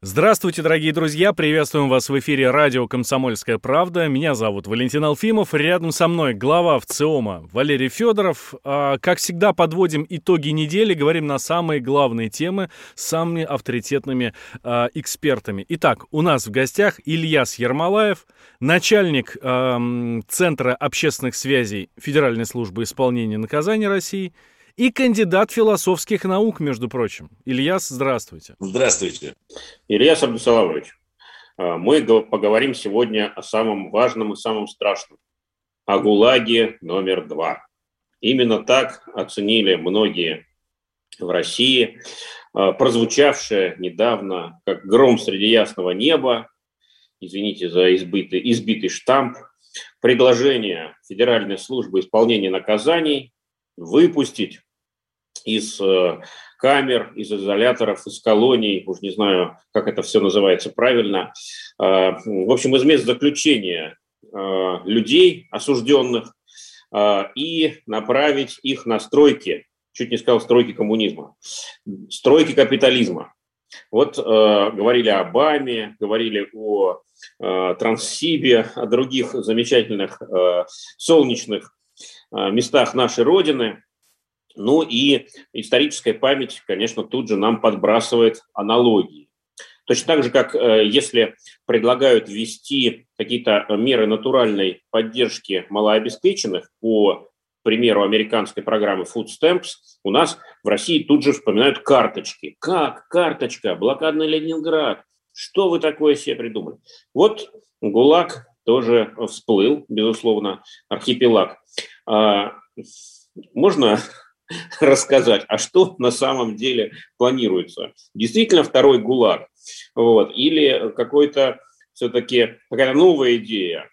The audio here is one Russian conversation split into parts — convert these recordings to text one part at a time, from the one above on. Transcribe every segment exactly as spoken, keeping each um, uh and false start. Здравствуйте, дорогие друзья! Приветствуем вас в эфире радио «Комсомольская правда». Меня зовут Валентин Алфимов. Рядом со мной глава ВЦИОМа Валерий Федоров. Как всегда, подводим итоги недели, говорим на самые главные темы с самыми авторитетными экспертами. Итак, у нас в гостях Ильяс Ермолаев, начальник Центра общественных связей Федеральной службы исполнения наказаний России и кандидат философских наук, между прочим. Ильяс, здравствуйте. Здравствуйте. Ильяс Абдусалавович, мы поговорим сегодня о самом важном и самом страшном. О ГУЛАГе номер два. Именно так оценили многие в России прозвучавшее недавно, как гром среди ясного неба, извините за избитый, избитый штамп, предложение Федеральной службы исполнения наказаний выпустить из камер, из изоляторов, из колоний, уж не знаю, как это все называется правильно, в общем, из мест заключения людей, осужденных, и направить их на стройки, чуть не сказал стройки коммунизма, стройки капитализма. Вот говорили о БАМе, говорили о Транссибе, о других замечательных солнечных местах нашей Родины. Ну и историческая память, конечно, тут же нам подбрасывает аналогии. Точно так же, как если предлагают ввести какие-то меры натуральной поддержки малообеспеченных, по примеру американской программы Food Stamps, у нас в России тут же вспоминают карточки. Как? Карточка? Блокадный Ленинград? Что вы такое себе придумали? Вот ГУЛАГ тоже всплыл, безусловно, архипелаг. Можно рассказать, а что на самом деле планируется? Действительно второй ГУЛАГ? Вот. Или какой-то, все-таки какая-то новая идея,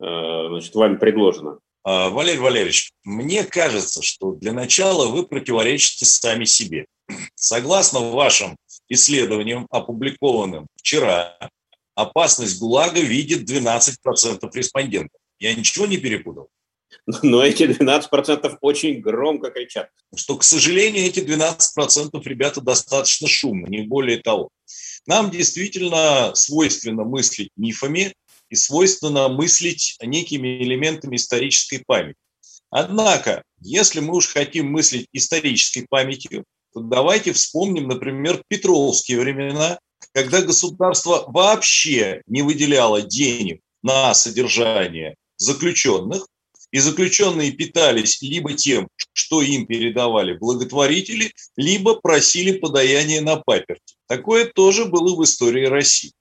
значит, вами предложена? Валерий Валерьевич, мне кажется, что для начала вы противоречите сами себе. Согласно вашим исследованиям, опубликованным вчера, опасность ГУЛАГа видит двенадцать процентов респондентов. Я ничего не перепутал? Но эти двенадцать процентов очень громко кричат. Что, к сожалению, эти двенадцать процентов, ребята, достаточно шумно, не более того. Нам действительно свойственно мыслить мифами и свойственно мыслить некими элементами исторической памяти. Однако, если мы уж хотим мыслить исторической памятью, то давайте вспомним, например, петровские времена, когда государство вообще не выделяло денег на содержание заключенных, и заключенные питались либо тем, что им передавали благотворители, либо просили подаяние на паперти. Такое тоже было в истории России.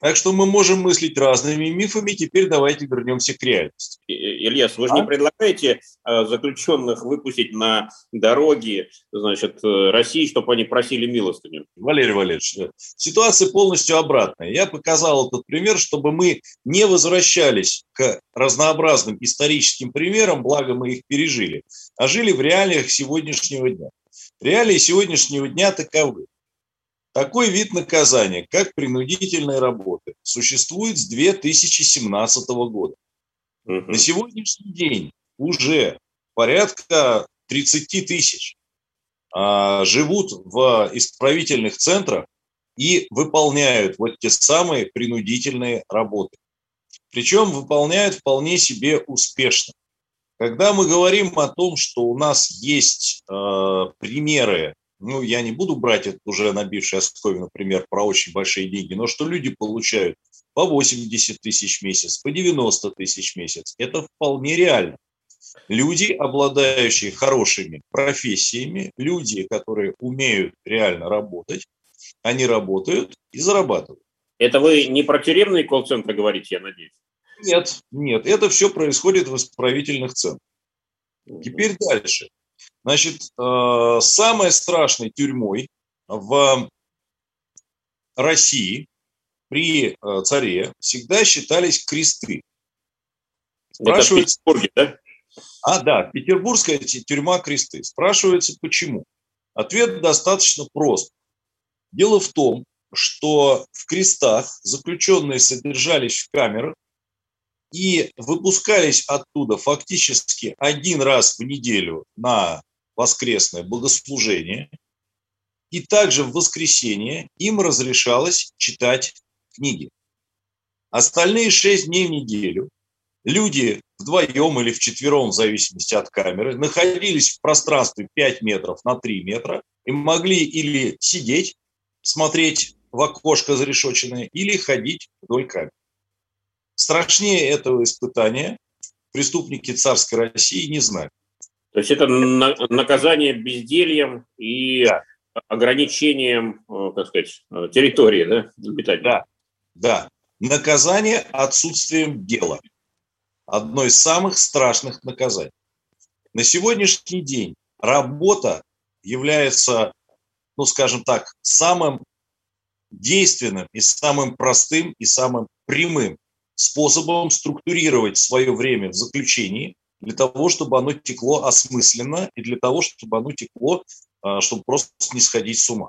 Так что мы можем мыслить разными мифами. Теперь давайте вернемся к реальности. Ильяс, вы же а? не предлагаете заключенных выпустить на дороги, значит, России, чтобы они просили милостыню? Валерий Валерьевич, ситуация полностью обратная. Я показал этот пример, чтобы мы не возвращались к разнообразным историческим примерам, благо мы их пережили, а жили в реалиях сегодняшнего дня. Реалии сегодняшнего дня таковы. Такой вид наказания, как принудительная работа, существует с две тысячи семнадцатого года. Uh-huh. На сегодняшний день уже порядка тридцать тысяч а, живут в исправительных центрах и выполняют вот те самые принудительные работы. Причем выполняют вполне себе успешно. Когда мы говорим о том, что у нас есть а, примеры, ну, я не буду брать этот уже набивший оскомину пример про очень большие деньги, но что люди получают по восемьдесят тысяч в месяц, по девяносто тысяч в месяц, это вполне реально. Люди, обладающие хорошими профессиями, люди, которые умеют реально работать, они работают и зарабатывают. Это вы не про тюремные колл-центры говорите, я надеюсь? Нет, нет, это все происходит в исправительных центрах. Теперь дальше. Значит, самой страшной тюрьмой в России при царе всегда считались кресты. Спрашивается... Это в Петербурге, да? А, да, петербургская тюрьма Кресты. Спрашивается, почему? Ответ достаточно прост. Дело в том, что в крестах заключенные содержались в камерах и выпускались оттуда фактически один раз в неделю на воскресное богослужение. И также в воскресенье им разрешалось читать книги. Остальные шесть дней в неделю люди вдвоем или вчетвером, в зависимости от камеры, находились в пространстве пять метров на три метра и могли или сидеть, смотреть в окошко зарешоченное, или ходить вдоль камеры. Страшнее этого испытания преступники царской России не знали. То есть это наказание бездельем и... Да. Ограничением, так сказать, территории, да, обитания. Да, да. Наказание отсутствием дела. Одно из самых страшных наказаний. На сегодняшний день работа является, ну, скажем так, самым действенным и самым простым и самым прямым способом структурировать свое время в заключении для того, чтобы оно текло осмысленно и для того, чтобы оно текло, чтобы просто не сходить с ума.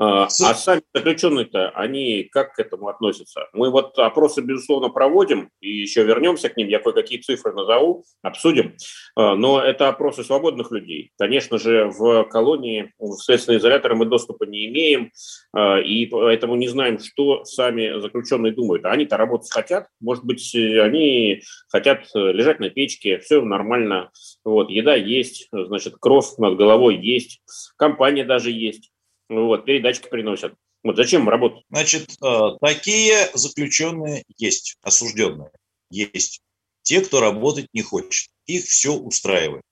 А, а сами заключенные-то, они как к этому относятся? Мы вот опросы, безусловно, проводим, и еще вернемся к ним, я кое-какие цифры назову, обсудим, но это опросы свободных людей. Конечно же, в колонии, в следственные изоляторы мы доступа не имеем, и поэтому не знаем, что сами заключенные думают. Они-то работать хотят, может быть, они хотят лежать на печке, все нормально, вот, еда есть, значит, кровь над головой есть, компания даже есть. Вот, передатчики приносят. Вот зачем работать? Значит, такие заключенные есть, осужденные есть. Те, кто работать не хочет, их все устраивает.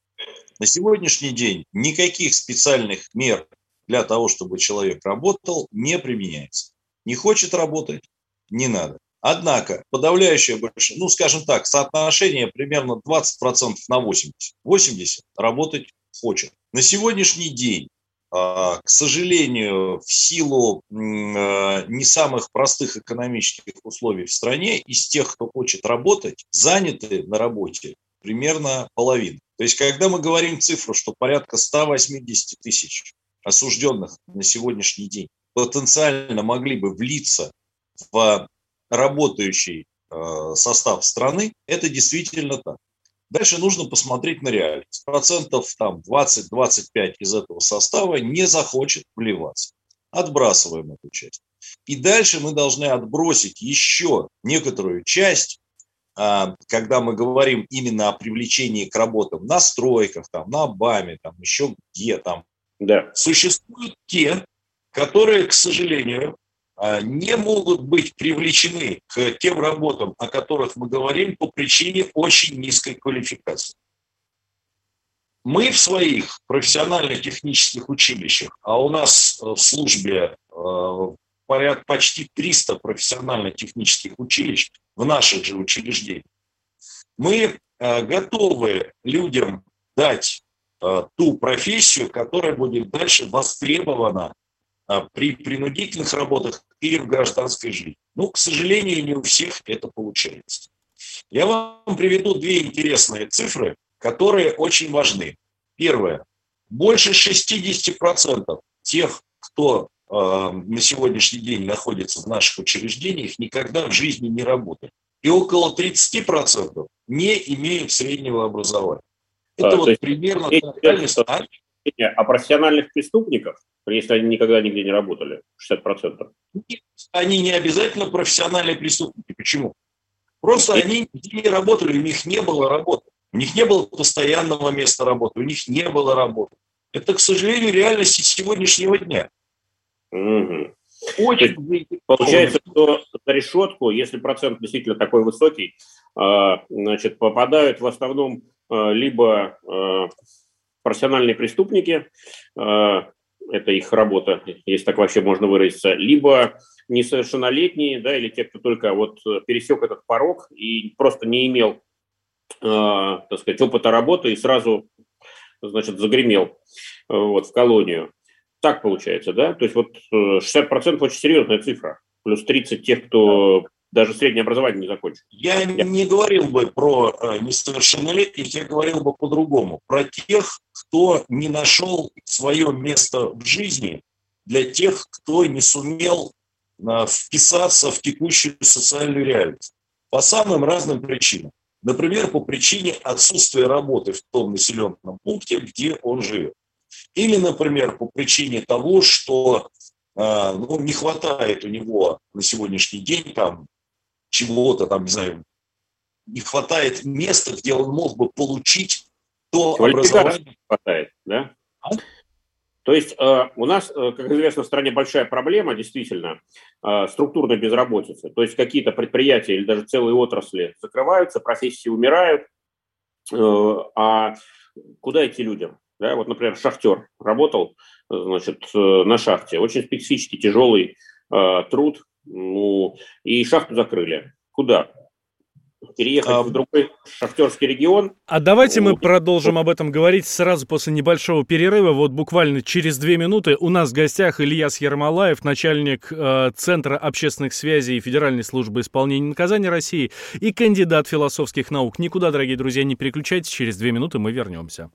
На сегодняшний день никаких специальных мер для того, чтобы человек работал, не применяется. Не хочет работать, не надо. Однако подавляющее большинство, ну, скажем так, соотношение примерно двадцать процентов на восемьдесят процентов. восемьдесят процентов работать хочет. На сегодняшний день, к сожалению, в силу не самых простых экономических условий в стране, из тех, кто хочет работать, заняты на работе примерно половина. То есть, когда мы говорим цифру, что порядка сто восемьдесят тысяч осужденных на сегодняшний день потенциально могли бы влиться в работающий состав страны, это действительно так. Дальше нужно посмотреть на реальность. Процентов там двадцать-двадцать пять из этого состава не захочет вливаться. Отбрасываем эту часть. И дальше мы должны отбросить еще некоторую часть, когда мы говорим именно о привлечении к работам на стройках, там, на БАМе, там, еще где там. Да. Существуют те, которые, к сожалению, не могут быть привлечены к тем работам, о которых мы говорим, по причине очень низкой квалификации. Мы в своих профессионально-технических училищах, а у нас в службе порядка почти триста профессионально-технических училищ в наших же учреждениях, мы готовы людям дать ту профессию, которая будет дальше востребована при принудительных работах или в гражданской жизни. Ну, к сожалению, не у всех это получается. Я вам приведу две интересные цифры, которые очень важны. Первое. Больше шестьдесят процентов тех, кто э, на сегодняшний день находится в наших учреждениях, никогда в жизни не работали. И около тридцать процентов не имеют среднего образования. Это а, вот примерно... А профессиональных преступников, если они никогда нигде не работали, шестьдесят процентов? Нет, они не обязательно профессиональные преступники. Почему? Просто и... они нигде не работали, у них не было работы. У них не было постоянного места работы, у них не было работы. Это, к сожалению, реальность сегодняшнего дня. Угу. Очень... Получается, что за решетку, если процент действительно такой высокий, значит, попадают в основном либо... профессиональные преступники, это их работа, если так вообще можно выразиться, либо несовершеннолетние, да, или те, кто только вот пересек этот порог и просто не имел, так сказать, опыта работы и сразу, значит, загремел вот, в колонию. Так получается, да? То есть вот шестьдесят процентов очень серьезная цифра, плюс тридцать тех, кто даже среднее образование не закончил. Я, я не говорил бы про несовершеннолетних, я говорил бы по-другому. Про тех, кто не нашел свое место в жизни, для тех, кто не сумел вписаться в текущую социальную реальность. По самым разным причинам. Например, по причине отсутствия работы в том населенном пункте, где он живет. Или, например, по причине того, что ну, не хватает у него на сегодняшний день там, чего-то, там, не знаю, не хватает места, где он мог бы получить то образование. Хватает, да? А? То есть э, у нас, э, как известно, в стране большая проблема, действительно, э, структурной безработицы. То есть какие-то предприятия или даже целые отрасли закрываются, профессии умирают. Э, а куда идти людям? Да, вот, например, шахтер работал, значит, э, на шахте. Очень специфический, тяжелый э, труд. Ну, и шахту закрыли. Куда? Переехать а, в другой шахтерский регион. А давайте мы продолжим об этом говорить сразу после небольшого перерыва. Вот буквально через две минуты у нас в гостях Ильяс Ермолаев, начальник э, Центра общественных связей и Федеральной службы исполнения наказаний России и кандидат философских наук. Никуда, дорогие друзья, не переключайтесь. Через две минуты мы вернемся.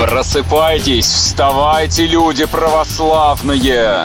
Просыпайтесь, вставайте, люди православные!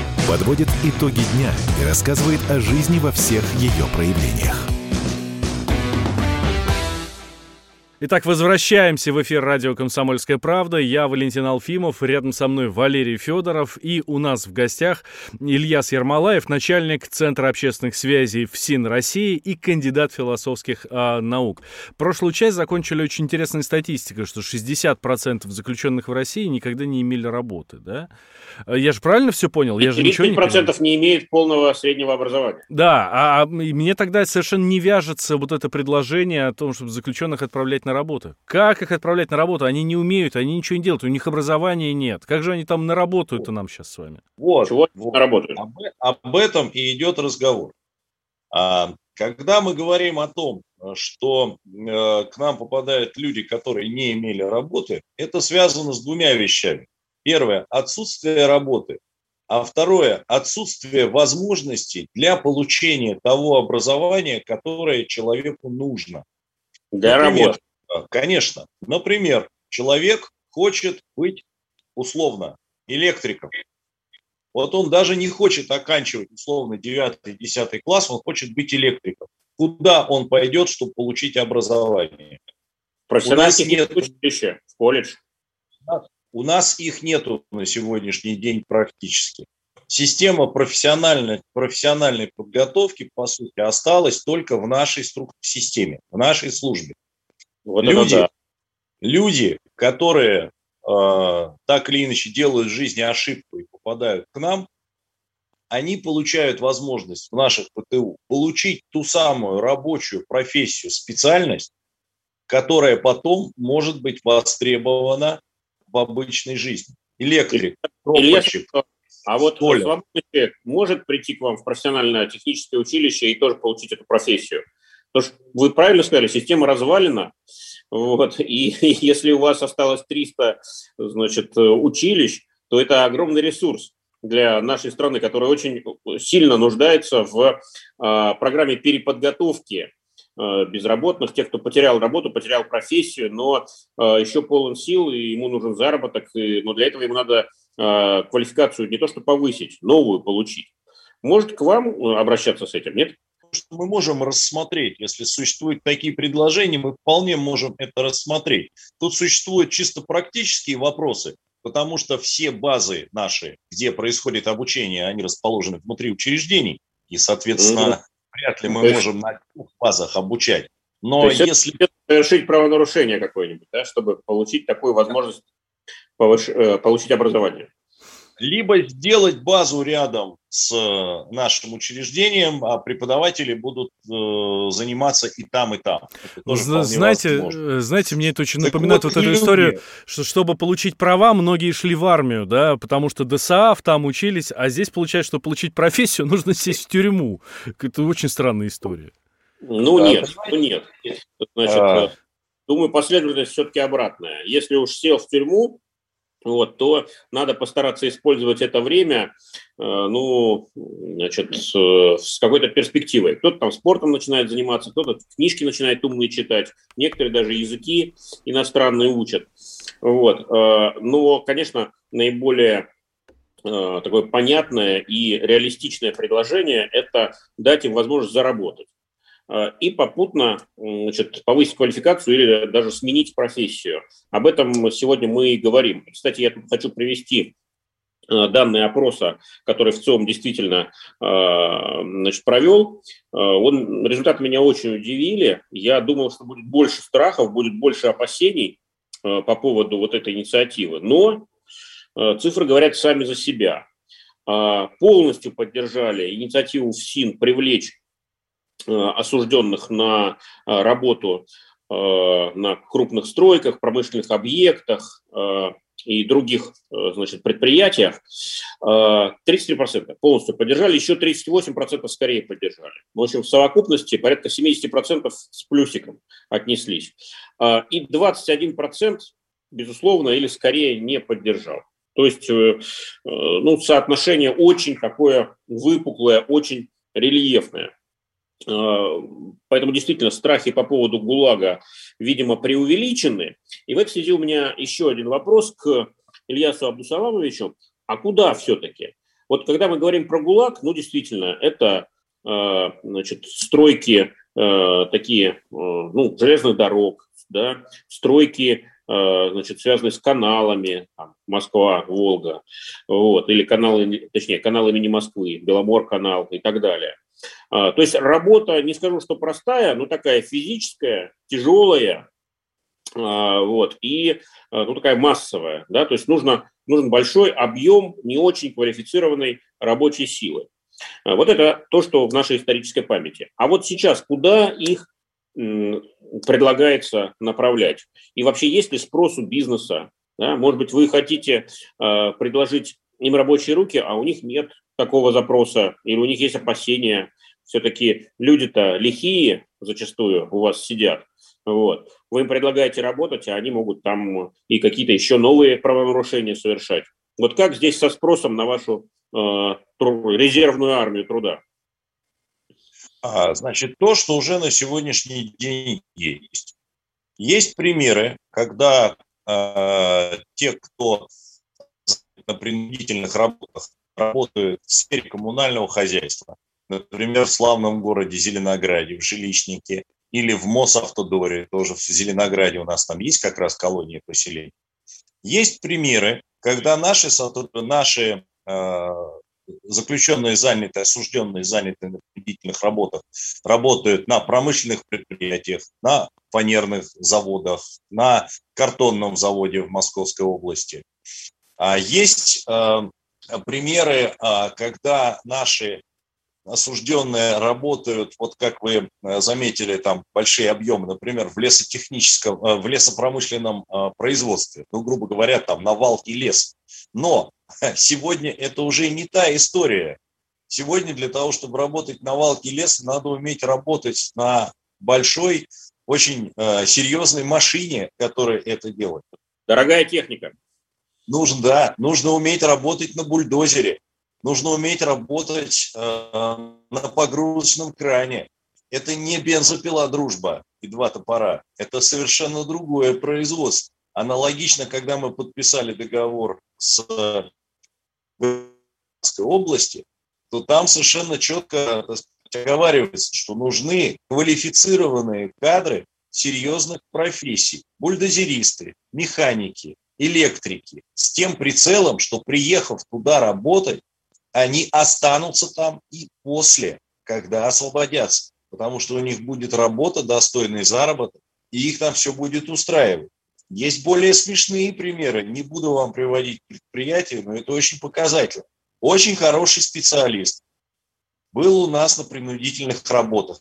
подводит итоги дня и рассказывает о жизни во всех ее проявлениях. Итак, возвращаемся в эфир радио «Комсомольская правда». Я Валентин Алфимов, рядом со мной Валерий Федоров. И у нас в гостях Ильяс Ермолаев, начальник Центра общественных связей ФСИН России и кандидат философских а, наук. Прошлую часть закончили очень интересной статистикой, что шестьдесят процентов заключенных в России никогда не имели работы, да? Я же правильно все понял? Я же ничего не понял. Не имеет полного среднего образования. Да, а мне тогда совершенно не вяжется вот это предложение о том, чтобы заключенных отправлять на на работу. Как их отправлять на работу? Они не умеют, они ничего не делают, у них образования нет. Как же они там на работу-то нам сейчас с вами? Вот, чего вот. Наработают? Об, об этом и идет разговор. А, когда мы говорим о том, что э, к нам попадают люди, которые не имели работы, это связано с двумя вещами. Первое – отсутствие работы. А второе – отсутствие возможностей для получения того образования, которое человеку нужно. Для Например, работы. Конечно. Например, человек хочет быть, условно, электриком. Вот он даже не хочет оканчивать, условно, девятый-десятый класс, он хочет быть электриком. Куда он пойдет, чтобы получить образование? Профессиональных нет училища, в колледж. У нас их нету на сегодняшний день практически. Система профессиональной, профессиональной подготовки, по сути, осталась только в нашей струк- системе, в нашей службе. Вот люди, да. люди, которые э, так или иначе делают в жизни ошибку и попадают к нам, они получают возможность в наших ПТУ получить ту самую рабочую профессию, специальность, которая потом может быть востребована в обычной жизни. Электрик, пробочек. А вот свободный человек может прийти к вам в профессионально-техническое училище и тоже получить эту профессию? Потому что вы правильно сказали, система развалена, вот, и, и если у вас осталось триста, значит, училищ, то это огромный ресурс для нашей страны, которая очень сильно нуждается в э, программе переподготовки э, безработных, тех, кто потерял работу, потерял профессию, но э, еще полон сил, и ему нужен заработок, и, но для этого ему надо э, квалификацию не то что повысить, новую получить. Может к вам обращаться с этим, нет? что мы можем рассмотреть. Если существуют такие предложения, мы вполне можем это рассмотреть. Тут существуют чисто практические вопросы, потому что все базы наши, где происходит обучение, они расположены внутри учреждений, и, соответственно, mm-hmm. вряд ли мы есть... можем на двух базах обучать. Но если совершить правонарушение какое-нибудь, да, чтобы получить такую возможность повыш... получить образование. Либо сделать базу рядом с нашим учреждением, а преподаватели будут э, заниматься и там, и там. Знаете, знаете, мне это очень так напоминает вот, вот эту историю, что чтобы получить права, многие шли в армию, да, потому что ДСААФ там учились, а здесь получается, что получить профессию нужно сесть в тюрьму. Это очень странная история. Ну да, нет, ну нет. Значит, а... думаю, последовательность все-таки обратная. Если уж сел в тюрьму, вот, то надо постараться использовать это время, ну, значит, с какой-то перспективой. Кто-то там спортом начинает заниматься, кто-то книжки начинает умные читать, некоторые даже языки иностранные учат. Вот. Но, конечно, наиболее такое понятное и реалистичное предложение – это дать им возможность заработать и попутно, значит, повысить квалификацию или даже сменить профессию. Об этом сегодня мы и говорим. Кстати, я тут хочу привести данные опроса, который ВЦИОМ действительно, значит, провел. Он, результаты меня очень удивили. Я думал, что будет больше страхов, будет больше опасений по поводу вот этой инициативы. Но цифры говорят сами за себя. Полностью поддержали инициативу ФСИН привлечь осужденных на работу на крупных стройках, промышленных объектах и других, значит, предприятиях, тридцать три процента полностью поддержали, еще тридцать восемь процентов скорее поддержали. В общем, в совокупности порядка семьдесят процентов с плюсиком отнеслись. И двадцать один процент, безусловно, или скорее не поддержал. То есть, ну, соотношение очень такое выпуклое, очень рельефное. Поэтому действительно страхи по поводу ГУЛАГа, видимо, преувеличены. И в этой связи у меня еще один вопрос к Ильясу Абдусаламовичу. А куда все-таки? Вот когда мы говорим про ГУЛАГ, ну, действительно, это, значит, стройки такие, ну, железных дорог, да, стройки, значит, связанные с каналами, там, Москва, Волга, вот, или каналы, точнее, канал имени Москвы, Беломорканал и так далее. То есть работа, не скажу, что простая, но такая физическая, тяжелая, вот, и, ну, такая массовая, да, то есть нужно, нужен большой объем не очень квалифицированной рабочей силы. Вот это то, что в нашей исторической памяти. А вот сейчас куда их предлагается направлять? И вообще есть ли спрос у бизнеса? Да? Может быть, вы хотите предложить им рабочие руки, а у них нет такого запроса, или у них есть опасения. Все-таки люди-то лихие зачастую у вас сидят. Вот. Вы им предлагаете работать, а они могут там и какие-то еще новые правонарушения совершать. Вот как здесь со спросом на вашу э, тру- резервную армию труда? А, значит, то, что уже на сегодняшний день есть. Есть примеры, когда э, те, кто на принудительных работах работают в сфере коммунального хозяйства, например, в славном городе Зеленограде, в Жилищнике или в Мосавтодоре, тоже в Зеленограде у нас там есть как раз колонии поселений. Есть примеры, когда наши, наши э, заключенные занятые, осужденные занятые на принудительных работах работают на промышленных предприятиях, на фанерных заводах, на картонном заводе в Московской области. А есть э, примеры, когда наши осужденные работают, вот как вы заметили, там большие объемы, например, в лесотехническом, в лесопромышленном производстве, ну, грубо говоря, там на валке леса. Но сегодня это уже не та история. Сегодня для того, чтобы работать на валке леса, надо уметь работать на большой, очень серьезной машине, которая это делает. Дорогая техника. Нужно, да, нужно уметь работать на бульдозере, нужно уметь работать э, на погрузочном кране. Это не бензопила «Дружба» и два топора, это совершенно другое производство. Аналогично, когда мы подписали договор с Беломорканалом области, то там совершенно четко договаривается, что нужны квалифицированные кадры серьезных профессий, бульдозеристы, механики, электрики, с тем прицелом, что, приехав туда работать, они останутся там и после, когда освободятся, потому что у них будет работа, достойный заработок, и их там все будет устраивать. Есть более смешные примеры, не буду вам приводить предприятия, но это очень показательно. Очень хороший специалист был у нас на принудительных работах,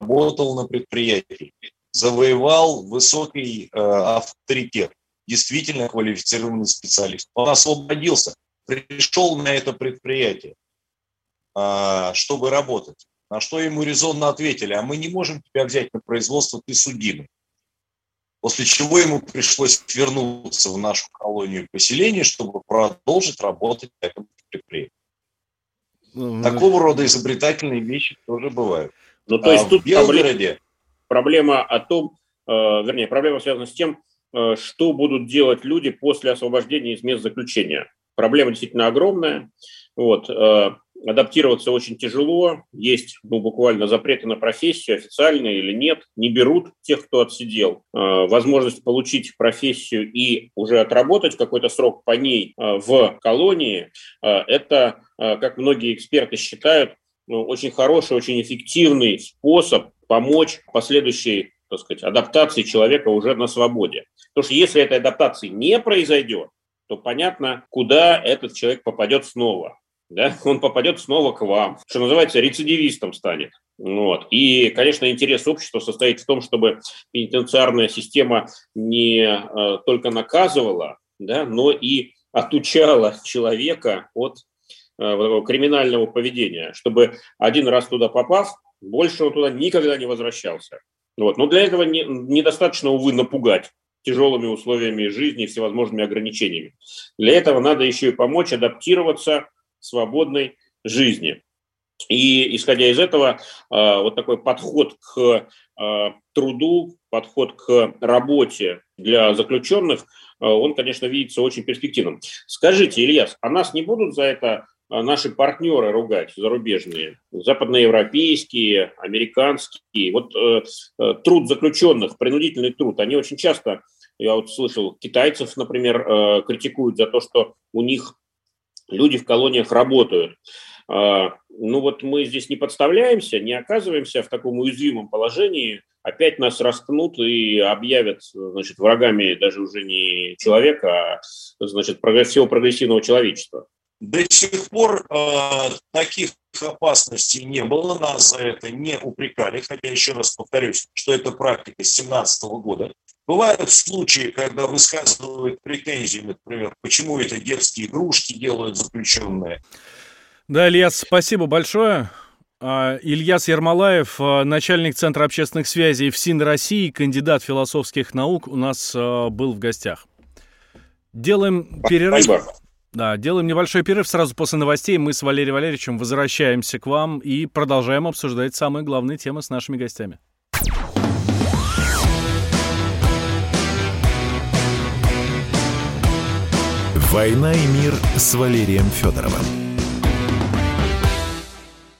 работал на предприятии, завоевал высокий э, авторитет, действительно квалифицированный специалист. Он освободился, пришел на это предприятие, э, чтобы работать. На что ему резонно ответили: а мы не можем тебя взять на производство, ты судимый. После чего ему пришлось вернуться в нашу колонию поселения, чтобы продолжить работать на этом предприятии. Ну, Такого да. рода изобретательные вещи тоже бывают. Ну, то есть а тут в Белгороде... Проблема о том, э, вернее, проблема связана с тем, э, что будут делать люди после освобождения из мест заключения. Проблема действительно огромная. Вот, э, адаптироваться очень тяжело. Есть ну, буквально запреты на профессию, официальные или нет. Не берут тех, кто отсидел. Э, возможность получить профессию и уже отработать какой-то срок по ней э, в колонии, э, это, э, как многие эксперты считают, ну, очень хороший, очень эффективный способ помочь последующей, так сказать, адаптации человека уже на свободе. Потому что если этой адаптации не произойдет, то понятно, куда этот человек попадет снова. Да? Он попадет снова к вам, что называется, рецидивистом станет. Вот. И, конечно, интерес общества состоит в том, чтобы пенитенциарная система не э, только наказывала, да, но и отучала человека от э, криминального поведения, чтобы один раз туда попав, больше он туда никогда не возвращался. Вот. Но для этого не, недостаточно, увы, напугать тяжелыми условиями жизни и всевозможными ограничениями. Для этого надо еще и помочь адаптироваться к свободной жизни. И, исходя из этого, э, вот такой подход к э, труду, подход к работе для заключенных, э, он, конечно, видится очень перспективным. Скажите, Ильяс, а нас не будут за это наши партнеры ругать, зарубежные, западноевропейские, американские? Вот э, труд заключенных, принудительный труд, они очень часто, я вот слышал, китайцев, например, э, критикуют за то, что у них люди в колониях работают. Э, ну вот мы здесь не подставляемся, не оказываемся в таком уязвимом положении, опять нас распнут и объявят, значит, врагами даже уже не человека, а, значит, всего прогрессивного человечества. До сих пор э, таких опасностей не было, нас за это не упрекали, хотя еще раз повторюсь, что это практика с семнадцатого года. Бывают случаи, когда высказывают претензии, например, почему это детские игрушки делают заключенные. Да, Ильяс, спасибо большое. Ильяс Ермолаев, начальник Центра общественных связей ФСИН России, кандидат философских наук, у нас был в гостях. Делаем перерыв. Да, делаем небольшой перерыв. Сразу после новостей мы с Валерием Валерьевичем возвращаемся к вам и продолжаем обсуждать самые главные темы с нашими гостями. «Война и мир» с Валерием Федоровым.